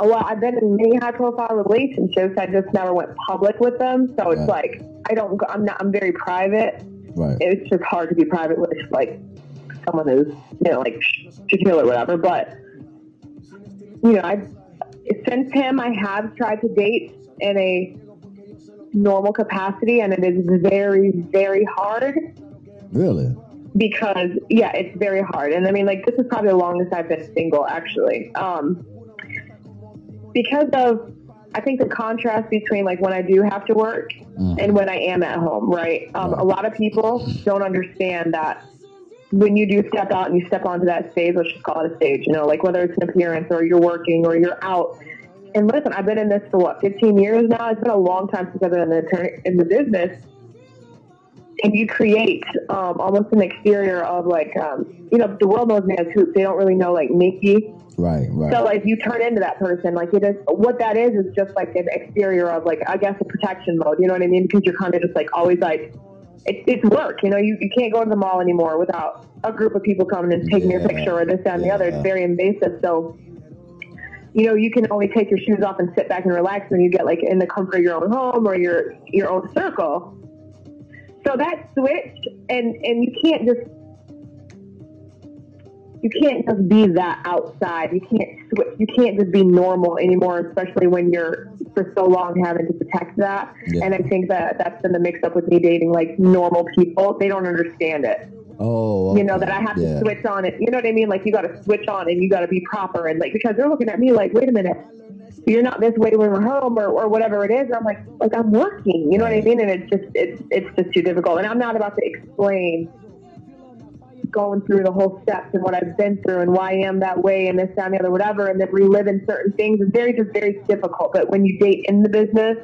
Well, I've been in many high-profile relationships. I just never went public with them, so it's like I'm very private. Right. It's just hard to be private with, like, someone who's, you know, like Shaquille or whatever. But, you know, since him, I have tried to date in a normal capacity, and it is very, very hard. Really. Because, yeah, it's very hard. And I mean, like, this is probably the longest I've been single, actually. Because of, I think, the contrast between, like, when I do have to work and when I am at home, right? A lot of people don't understand that when you do step out and you step onto that stage, let's just call it a stage, you know, like, whether it's an appearance or you're working or you're out. And listen, I've been in this for, what, 15 years now? It's been a long time since I've been in the business. And you create almost an exterior of, like, you know, the world knows me as Hoopz. They don't really know, like, Nikki. Right. So, like, you turn into that person. Like, it is, what that is just, like, an exterior of, like, I guess, a protection mode. You know what I mean? Because you're kind of just, like, always, like, it's work. You know, you can't go to the mall anymore without a group of people coming and taking your picture or this, that, and the other. It's very invasive. So, you know, you can only take your shoes off and sit back and relax when you get, like, in the comfort of your own home or your own circle. So that switched, and you can't just you can't just be that outside. You can't switch. You can't just be normal anymore, especially when you're for so long having to protect that. Yeah. And I think that that's been the mix up with me dating like normal people. They don't understand it. Oh, okay. You know, that I have to switch on it. You know what I mean? Like, you got to switch on and you got to be proper. And like, because they're looking at me like, wait a minute, you're not this way when we're home or whatever it is. And I'm like I'm working, you know what I mean? And it's just too difficult. And I'm not about to explain going through the whole steps and what I've been through and why I am that way and this, that, and the other, whatever. And then reliving certain things is very difficult. But when you date in the business,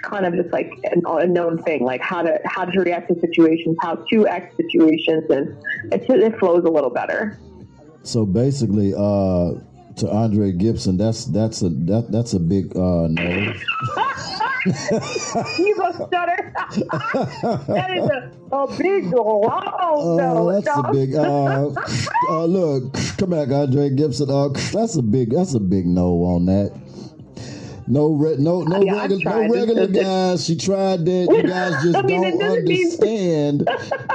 kind of just like a known thing, like how to react to situations, how to act situations, and it flows a little better. So basically, to Andre Gibson, that's a big no. You go stutter. That is a big wow. No, that's no. A big. Look, come back, Andre Gibson. That's a big no on that. No regular guys. She tried that. You guys just don't understand.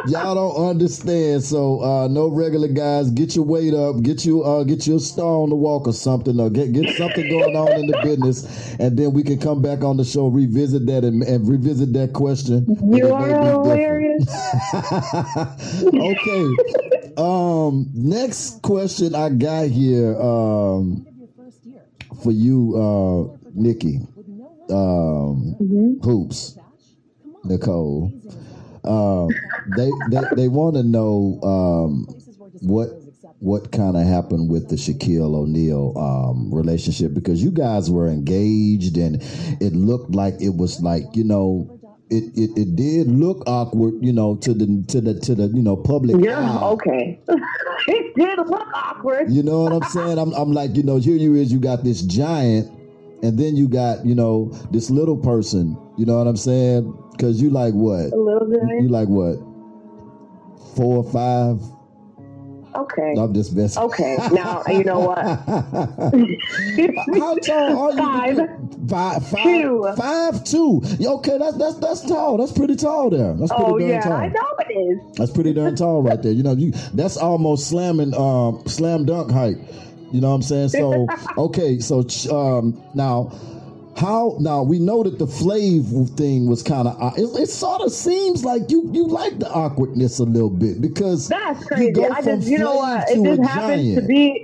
Y'all don't understand. So no regular guys. Get your weight up. Get you a star on the walk or something. Or get something going on in the business, and then we can come back on the show, revisit that, and revisit that question. You are hilarious. Okay. Next question I got here for you. Nikki, Hoopz, Nicole, they want to know what kind of happened with the Shaquille O'Neal relationship, because you guys were engaged and it looked like it was like, you know, it did look awkward, you know, to the you know, public eye. Okay. It did look awkward. You know what I'm saying? I'm like, you know, here you is, you got this giant. And then you got, you know, this little person, you know what I'm saying? Because you like what? A little bit. You like what? 4 or 5? Okay. I'm just messing. Okay. Now, you know what? How tall are you? 5'5". 5'2". Okay, that's tall. That's pretty tall there. That's pretty darn tall. I know it is. That's pretty darn tall right there. You know, that's almost slam dunk height. You know what I'm saying? So, okay. So, now we know that the Flav thing was kind of, it sort of seems like you like the awkwardness a little bit, because that's crazy. You go from Flav, you know what? It just happens to be.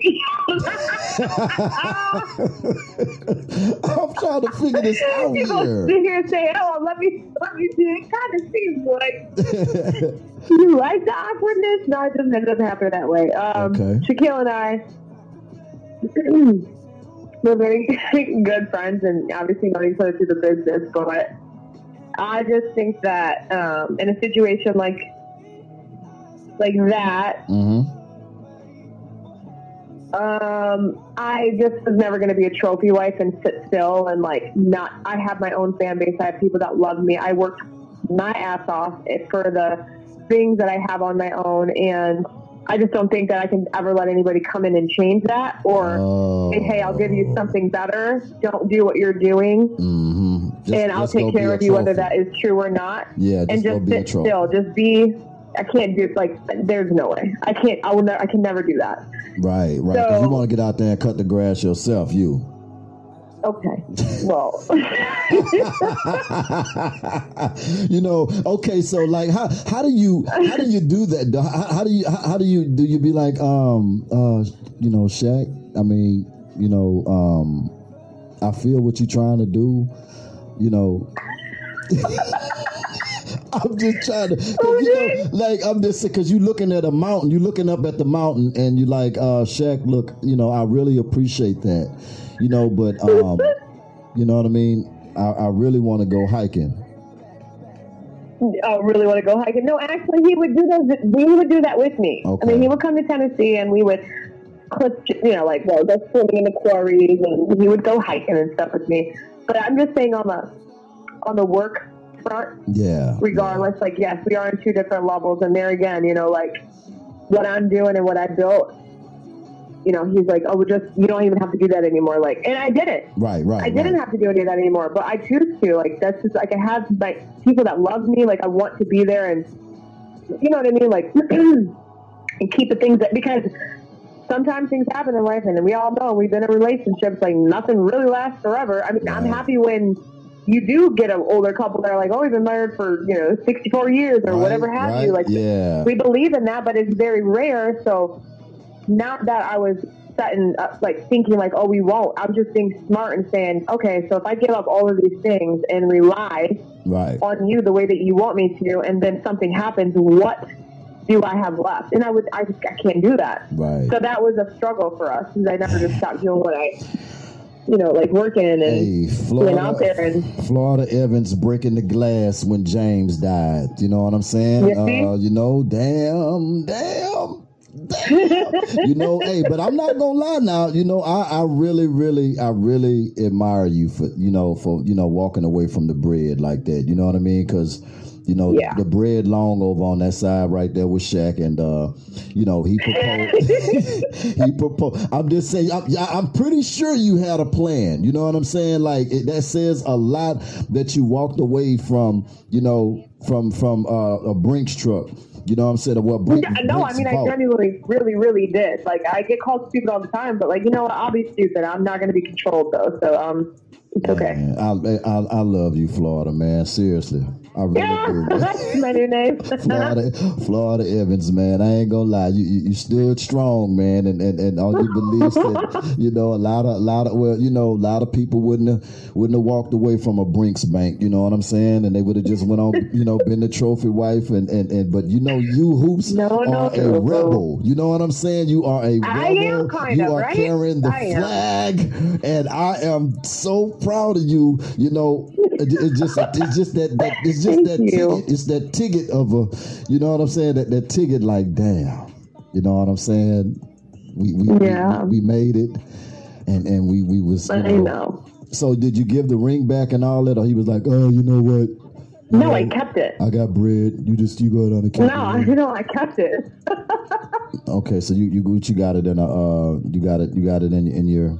I'm trying to figure this out here. You go sit here and say, "Oh, let me do it." Kind of seems like you like the awkwardness. No, it doesn't happen that way. Okay. Shaquille and I, we're very good friends and obviously know each other through the business, but I just think that in a situation like that, I just was never going to be a trophy wife and sit still and like not. I have my own fan base. I have people that love me. I worked my ass off for the things that I have on my own, and I just don't think that I can ever let anybody come in and change that or say, hey, I'll give you something better. Don't do what you're doing. And I'll take care of you, whether that is true or not. Yeah, and just sit still. I can't do, like, there's no way. I can never do that. Right. Because you want to get out there and cut the grass yourself, you. Okay. Well, you know. Okay. So, like, how do you do that? How do you be like, you know, Shaq? I mean, you know, I feel what you're trying to do. You know, I'm just trying to, you know, like, I'm just, because you're looking at a mountain, you're looking up at the mountain, and you're like, Shaq, look, you know, I really appreciate that. You know, but, you know what I mean? I really want to go hiking. No, actually, he would do that with me. Okay. I mean, he would come to Tennessee and we would clip, you know, like, well, that's swimming in the quarries, and he would go hiking and stuff with me. But I'm just saying on the work front, regardless, like, yes, we are on two different levels. And there again, you know, like, what I'm doing and what I built, you know, he's like, oh, you don't even have to do that anymore. Like, and I didn't. Right. I didn't have to do any of that anymore, but I choose to. Like, that's just, like, I have, like, people that love me. Like, I want to be there, and, you know what I mean? Like, and keep the things that, because sometimes things happen in life, and we all know we've been in relationships, like nothing really lasts forever. I mean, yeah. I'm happy when you do get an older couple that are like, oh, we've been married for, 64 years or whatever have you. Like, yeah. We believe in that, but it's very rare. So not that I was setting up, like thinking like, oh, we won't. I'm just being smart and saying, okay, so if I give up all of these things and rely on you the way that you want me to, and then something happens, what do I have left? And I can't do that. Right. So that was a struggle for us, because I never just stopped doing what I, like working and Florida, out there. And Florida Evans breaking the glass when James died. You know what I'm saying? Damn. Hey, but I'm not gonna lie now. I really admire you for walking away from the bread like that. You know what I mean? Because. The bread long over on that side right there with Shaq, and he proposed. I'm just saying, I'm pretty sure you had a plan. You know what I'm saying? Like that says a lot that you walked away from, from a Brinks truck. You know what I'm saying? I genuinely, really, really did. Like, I get called stupid all the time, but I'll be stupid. I'm not going to be controlled though. So it's okay. Man, I love you, Florida, man. Seriously. I really do. That's my new name. Florida Evans, man. I ain't gonna lie. You stood strong, man, and all your beliefs that a lot of people wouldn't have walked away from a Brinks bank, you know what I'm saying? And they would have just went on, been the trophy wife and but you Hoopz are a rebel. You know what I'm saying? You are a rebel. I am kind of, right? Carrying the flag, and I am so proud of you, It's that ticket of a, you know what I'm saying? That ticket, like, damn, you know what I'm saying? We made it, and we was. I know. So did you give the ring back and all that, or he was like, oh, you know what? No, I kept it. I got bread. You go down and kept it. I kept it. Okay, so you got it in in your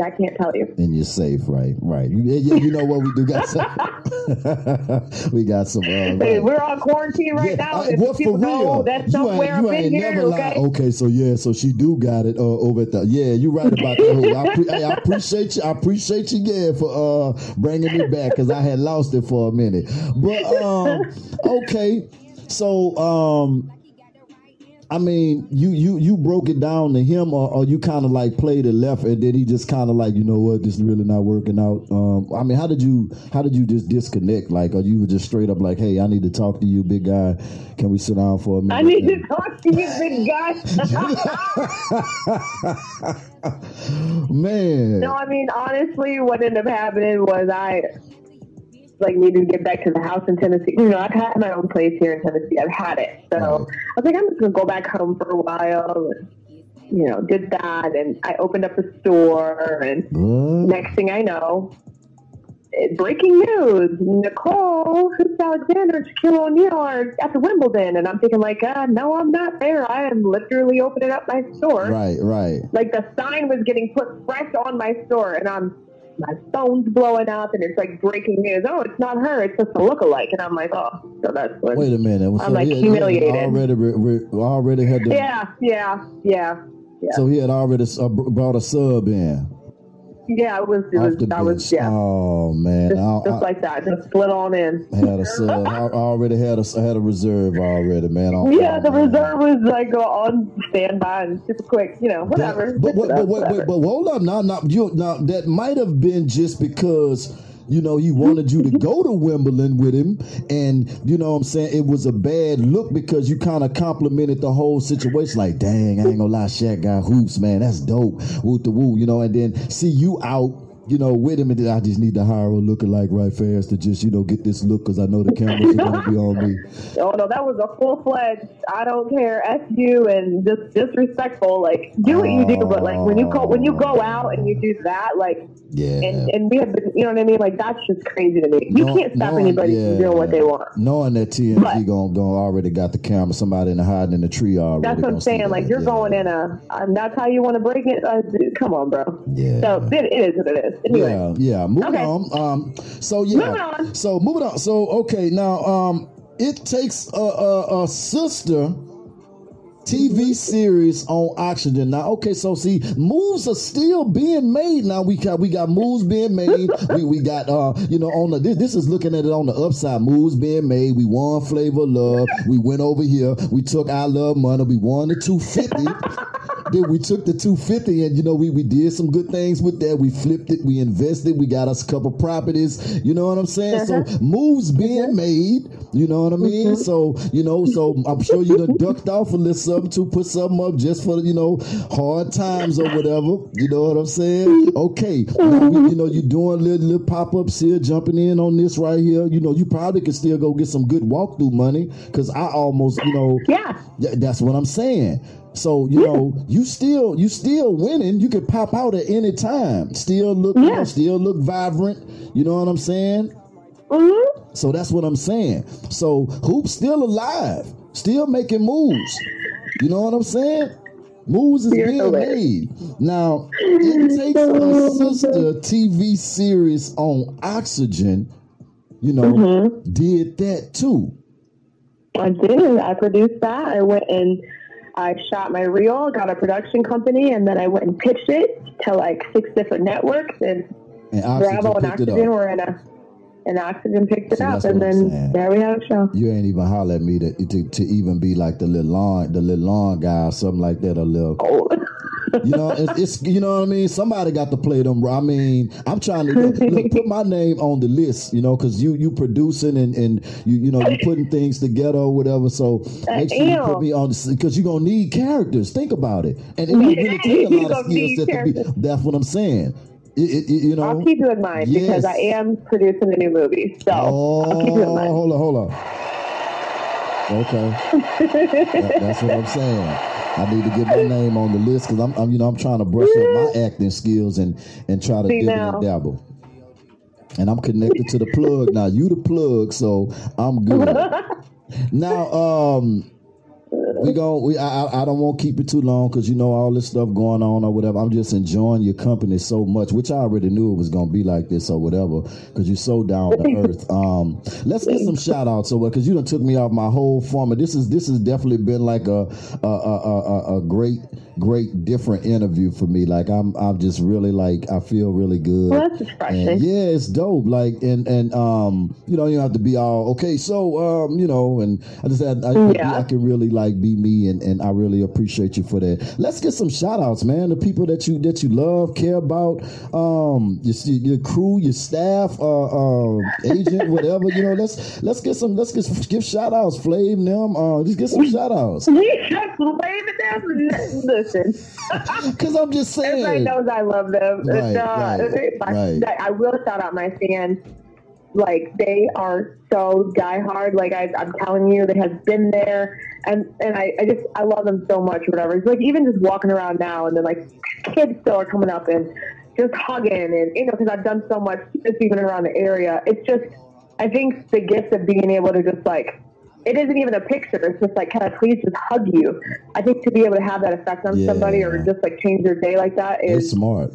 I can't tell you. And you're safe, right? You know what we do? We got some. We're on quarantine right now. What for real? That's somewhere I've been here. Okay. Okay, so she do got it over at the. Yeah, you right about that. I appreciate you. I appreciate you for bringing me back, because I had lost it for a minute. But okay, so I mean, you broke it down to him, or you kind of like played it left, and then he just kind of like, you know what, this is really not working out. I mean, how did you just disconnect? Like, or you were just straight up like, hey, I need to talk to you, big guy. Can we sit down for a minute? I need to talk to you, big guy. Man. No, I mean, honestly, what ended up happening was I needed to get back to the house in Tennessee. I've had my own place here in Tennessee. I've had it. So I was like, I'm just going to go back home for a while. And, did that. And I opened up a store. And next thing I know, breaking news. Nicole Alexander and Shaquille O'Neal are at the Wimbledon. And I'm thinking like, no, I'm not there. I am literally opening up my store. Right. Like the sign was getting put fresh on my store. And my phone's blowing up, and it's like breaking news. Oh, it's not her; it's just a lookalike. And I'm like, oh, so that's what. Wait a minute. So I'm like humiliated. Already had. Yeah. So he had already brought a sub in. Yeah, it was. Yeah. Oh man, just like that, just slid on in. Had a sub. I already had a reserve already, man. Reserve was like on standby and super quick, whatever. But hold up, now that might have been just because. He wanted you to go to Wimbledon with him, and it was a bad look because you kind of complimented the whole situation. Like, dang, I ain't gonna lie, Shaq got hoops, man. That's dope. Woo-to-woo, and then see you out, with him, and then I just need to hire a lookalike right fast to just, get this look, because I know the cameras are going to be on me. Oh, no, that was a full-fledged, I don't care, F you, and just disrespectful. Like, do what you do, but, like, when you go out and you do that, like, yeah, and we have been, what I mean? Like, that's just crazy to me. You can't stop anybody from doing what they want. Knowing that TMZ already got the camera, somebody hiding in the tree already. That's what I'm saying. Like, you're going in a, that's how you want to break it? Dude, come on, bro. Yeah. So, it is what it is. Anyway. Yeah. Moving on. Moving on. So, okay. Now, It Takes a Sister TV series on Oxygen. Now, okay, so see, moves are still being made. Now we got moves being made. We got on the this is looking at it on the upside. Moves being made. We won Flavor of Love. We went over here. We took I Love Money. We won the 250. Then we took the 250 and, we did some good things with that. We flipped it. We invested. We got us a couple properties. You know what I'm saying? Uh-huh. So moves being made. You know what I mean? Uh-huh. So, so I'm sure you done ducked off a little something to put something up just for, hard times or whatever. You know what I'm saying? Okay. You're doing little pop-ups here, jumping in on this right here. You probably could still go get some good walkthrough money because I almost, Yeah. That's what I'm saying. So, you still winning. You can pop out at any time. Still look, still look vibrant. You know what I'm saying? Mm-hmm. So that's what I'm saying. So Hoopz still alive, still making moves. You know what I'm saying? Moves is being made. Now, It Takes a Sister TV series on Oxygen, did that too. I did. I produced that. I went and I shot my reel, got a production company, and then I went and pitched it to like 6 different networks, and Bravo and Oxygen were in a... And Oxygen picked it up, and then there we have a show. You ain't even holler at me to even be like the little long guy or something like that, a little... Oh. It's you know what I mean? Somebody got to play them. I mean, I'm trying to put my name on the list, because you producing and you putting things together or whatever. So make sure you put me on because you're gonna need characters. Think about it, and it might really take a lot of skills to be. That's what I'm saying. I'll keep you in mind because I am producing the new movie. So I'll keep you in mind. Hold on. Okay, that's what I'm saying. I need to get my name on the list because I'm trying to brush up my acting skills and try to dabble. And I'm connected to the plug now. You the plug, so I'm good. Now, I don't want to keep it too long because all this stuff going on or whatever. I'm just enjoying your company so much, which I already knew it was gonna be like this or whatever because you're so down to earth. Let's get some shout outs over because you done took me off my whole format. This has definitely been like a great different interview for me. Like I'm just really like I feel really good. Well, that's refreshing. And yeah, it's dope. Like and you don't have to be all okay. So and I just had I can really like be me and I really appreciate you for that. Let's get some shout outs, man. The people that you love, care about, your crew, your staff, agent, whatever. Let's give shout outs, Flav and them. Just get some shout outs. Because I'm just saying. Everybody knows I love them. Right. I will shout out my fans. Like, they are so diehard. Like, I'm telling you, they have been there. And I love them so much, whatever. It's like, even just walking around now, and then, like, kids still are coming up and just hugging. And, because I've done so much just even around the area. It's just, I think the gift of being able to just, like, it isn't even a picture. It's just like, can I please just hug you? I think to be able to have that effect on somebody or just like change their day like that is it's smart.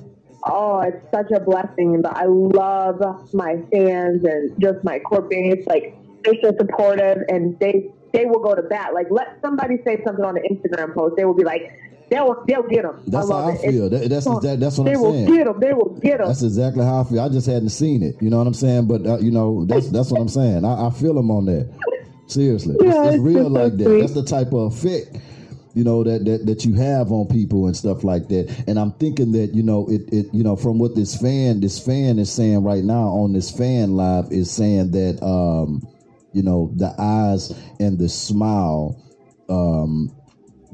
Oh, it's such a blessing. But I love my fans and just my core base. Like, they're so supportive and they will go to bat. Like, let somebody say something on an Instagram post. They will be like, They'll get them. That's how I feel. That's what I'm saying. They will get them. That's exactly how I feel. I just hadn't seen it. You know what I'm saying? But, that's what I'm saying. I feel them on that. Seriously, it's real like that. Sweet. That's the type of effect, that you have on people and stuff like that. And I'm thinking that, from what this fan is saying right now on this fan live is saying that, the eyes and the smile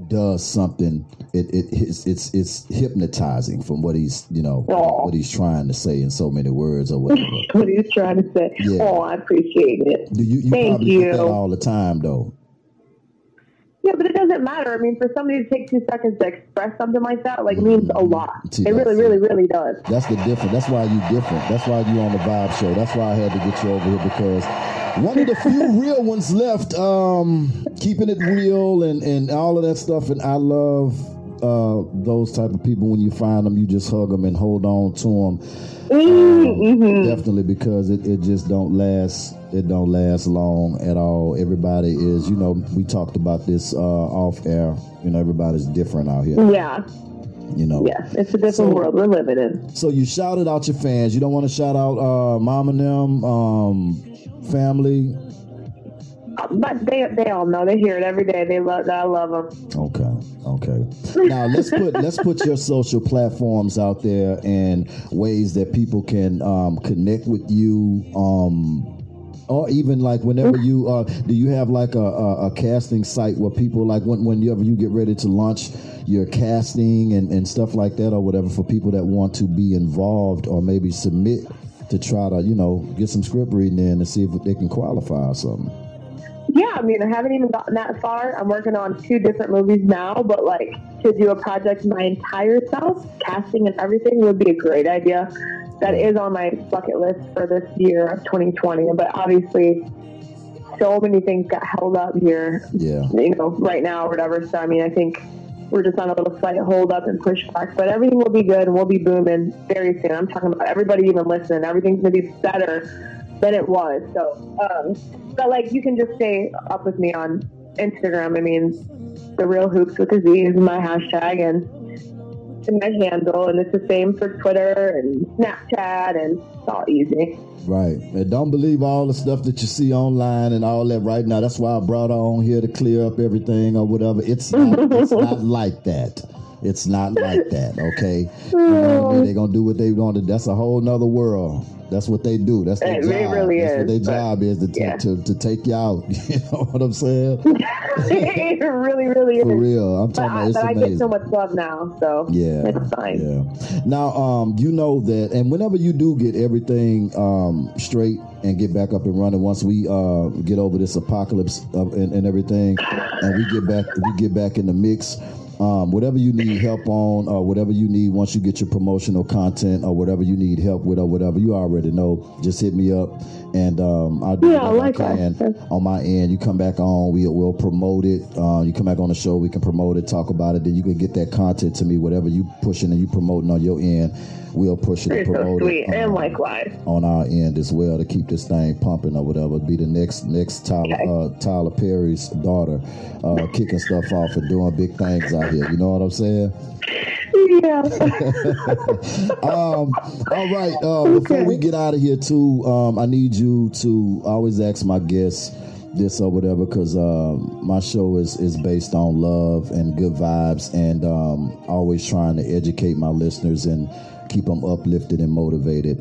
does something. It's hypnotizing from what he's what he's trying to say in so many words or whatever. What he's trying to say. Yeah. Oh, I appreciate it. You Thank probably you. Get that all the time though. Yeah, but it doesn't matter. I mean, for somebody to take 2 seconds to express something like that, like, means a lot. See, it really, really, really does. That's the difference. That's why you're different. That's why you're on the Vibe Show. That's why I had to get you over here because one of the few real ones left, keeping it real and all of that stuff. And I love those type of people. When you find them, you just hug them and hold on to them. Definitely, because it just don't last. It don't last long at all. Everybody is, you know, we talked about this off air. You know, everybody's different out here. Yeah. You know. Yeah, it's a different world we're living in. So you shouted out your fans. You don't want to shout out mom and them, family. But they all know. They hear it every day. They love. I love them. Okay. Now let's put your social platforms out there and ways that people can connect with you. Or even like whenever you do you have like a casting site where people like whenever you get ready to launch your casting and stuff like that or whatever for people that want to be involved or maybe submit to try to, you know, get some script reading in and see if they can qualify or something. Yeah, I mean, I haven't even gotten that far. I'm working on 2 different movies now, but like to do a project my entire self, casting and everything would be a great idea. That is on my bucket list for this year of 2020, but obviously so many things got held up here, you know, right now or whatever. So, I mean, I think we're just on a little slight hold up and push back, but everything will be good and we'll be booming very soon. I'm talking about everybody even listening. Everything's going to be better than it was. So, but like you can just stay up with me on Instagram. I mean, The Real Hoopz with a Z is my hashtag and my handle, and it's the same for Twitter and Snapchat, and it's all easy. Right, and don't believe all the stuff that you see online and all that right now. That's why I brought her on here to clear up everything or whatever. It's not like that. It's not like that, okay? You know what I mean? They're going to do what they want to. That's a whole nother world. That's what they do. That's their job. It really is. That's what their job is, to take you out. You know what I'm saying? It really, really is. For real. I'm talking about it's amazing. I get so much love now, so it's fine. Yeah. Now, you know that, and whenever you do get everything straight and get back up and running, once we get over this apocalypse and everything, and we get back in the mix, whatever you need help on or whatever you need once you get your promotional content or whatever you need help with or whatever, you already know, just hit me up and I'll do on my end. You come back on, we'll promote it. You come back on the show, we can promote it, talk about it, then you can get that content to me, whatever you pushing and you promoting on your end. We'll push it and promote it and likewise on our end as well to keep this thing pumping or whatever. It'd be the next Tyler Perry's daughter kicking stuff off and doing big things out here. You know what I'm saying? Yeah. All right. Before we get out of here too, I need you to always ask my guests this or whatever, because my show is based on love and good vibes, and always trying to educate my listeners and keep them uplifted and motivated.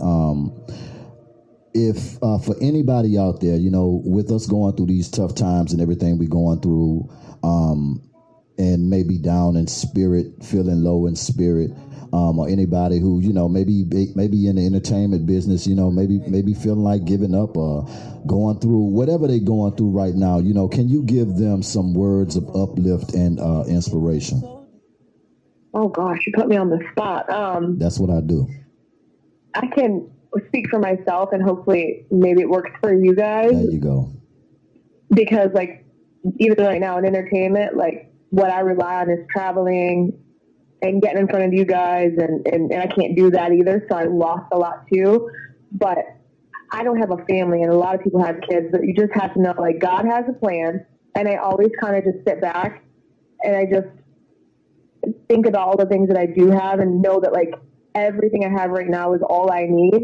If for anybody out there, you know, with us going through these tough times and everything we're going through, and maybe down in spirit, feeling low in spirit, or anybody who, you know, maybe in the entertainment business, you know, maybe feeling like giving up or going through whatever they're going through right now, you know, can you give them some words of uplift and inspiration? Oh gosh, you put me on the spot. That's what I do. I can speak for myself, and hopefully maybe it works for you guys. There you go. Because like even right now in entertainment, like what I rely on is traveling and getting in front of you guys, and I can't do that either, so I lost a lot too. But I don't have a family, and a lot of people have kids, but you just have to know, like, God has a plan, and I always kind of just sit back, and I just think about all the things that I do have and know that, like, everything I have right now is all I need,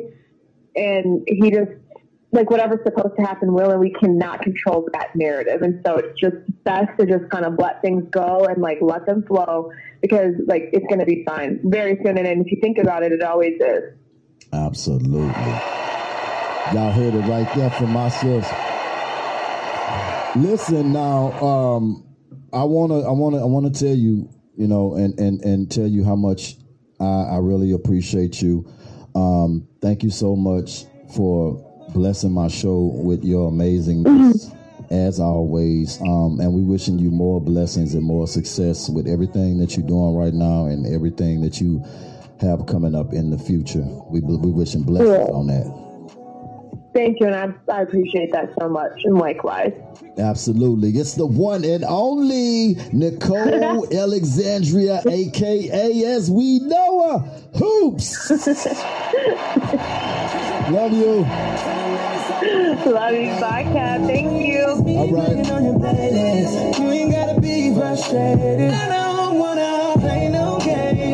and he just, like, whatever's supposed to happen will, and we cannot control that narrative. And so it's just best to just kind of let things go and, like, let them flow, because, like, it's going to be fine very soon. And if you think about it, it always is. Absolutely. Y'all heard it right there from myself. Listen now, I want to tell you, you know, and tell you how much I really appreciate you. Thank you so much for blessing my show with your amazingness, as always. And we wishing you more blessings and more success with everything that you're doing right now and everything that you have coming up in the future. We wishing blessings on that. Thank you, and I appreciate that so much, and likewise. Absolutely. It's the one and only Nicole Alexandria, a.k.a. as we know her, Hoopz. Love you. Love you. Bye, Kat. Thank you. All right. You ain't got to be frustrated. I don't want to play no game.